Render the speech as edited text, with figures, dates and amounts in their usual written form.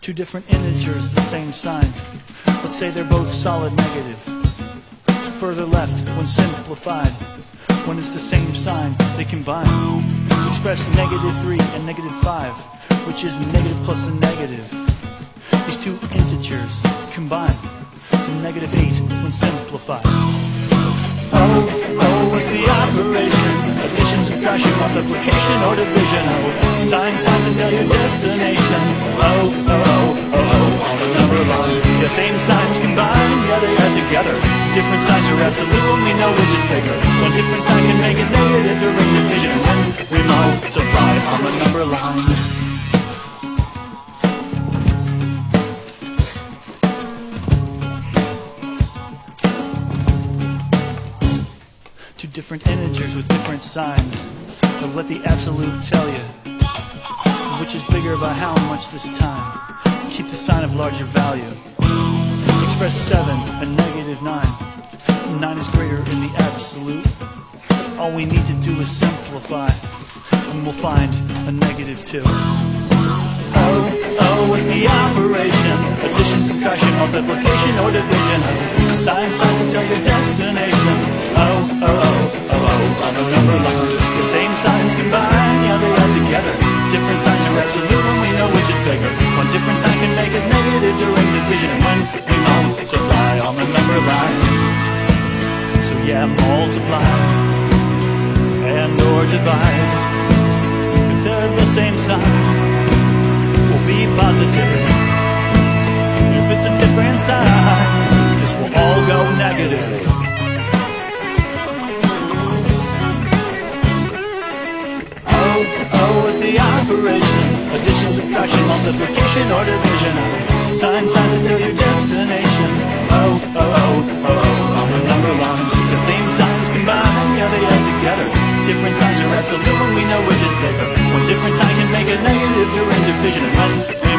Two different integers, the same sign. Let's say they're both solid negative. Further left, when simplified, when it's the same sign, they combine. Express -3 and -5, which is negative plus a negative. These two integers combine to -8 when simplified. Oh is the operation, addition, subtraction, multiplication, or division. Oh, sign signs until your destination. Oh, on the number line, the same signs combine, yeah they are together. Different signs are absolute when we know which is bigger. One different sign can make a negative direct division when we multiply on the number line. Two different integers with different signs. But let the absolute tell you which is bigger by how much this time. Keep the sign of larger value. Express 7 and -9. 9 is greater in the absolute. All we need to do is simplify, and we'll find a -2. Oh is the operation, addition, subtraction, multiplication, or division. Sign signs until your destination. Oh, on the number line, the same signs combine, yeah they are together. Different signs are absolute when we know which is bigger. One different sign can make a negative direct division when we multiply on the number line. So yeah, multiply and or divide. If they're the same sign, be positive. If it's a different sign, this will all go negative. Oh is the operation, addition, subtraction, multiplication, or division. Sign signs until your destination. Oh, on the number line, the same signs combine, yeah they are together. Different signs are absolute when we know which is bigger. One different sign can make a negative direct division.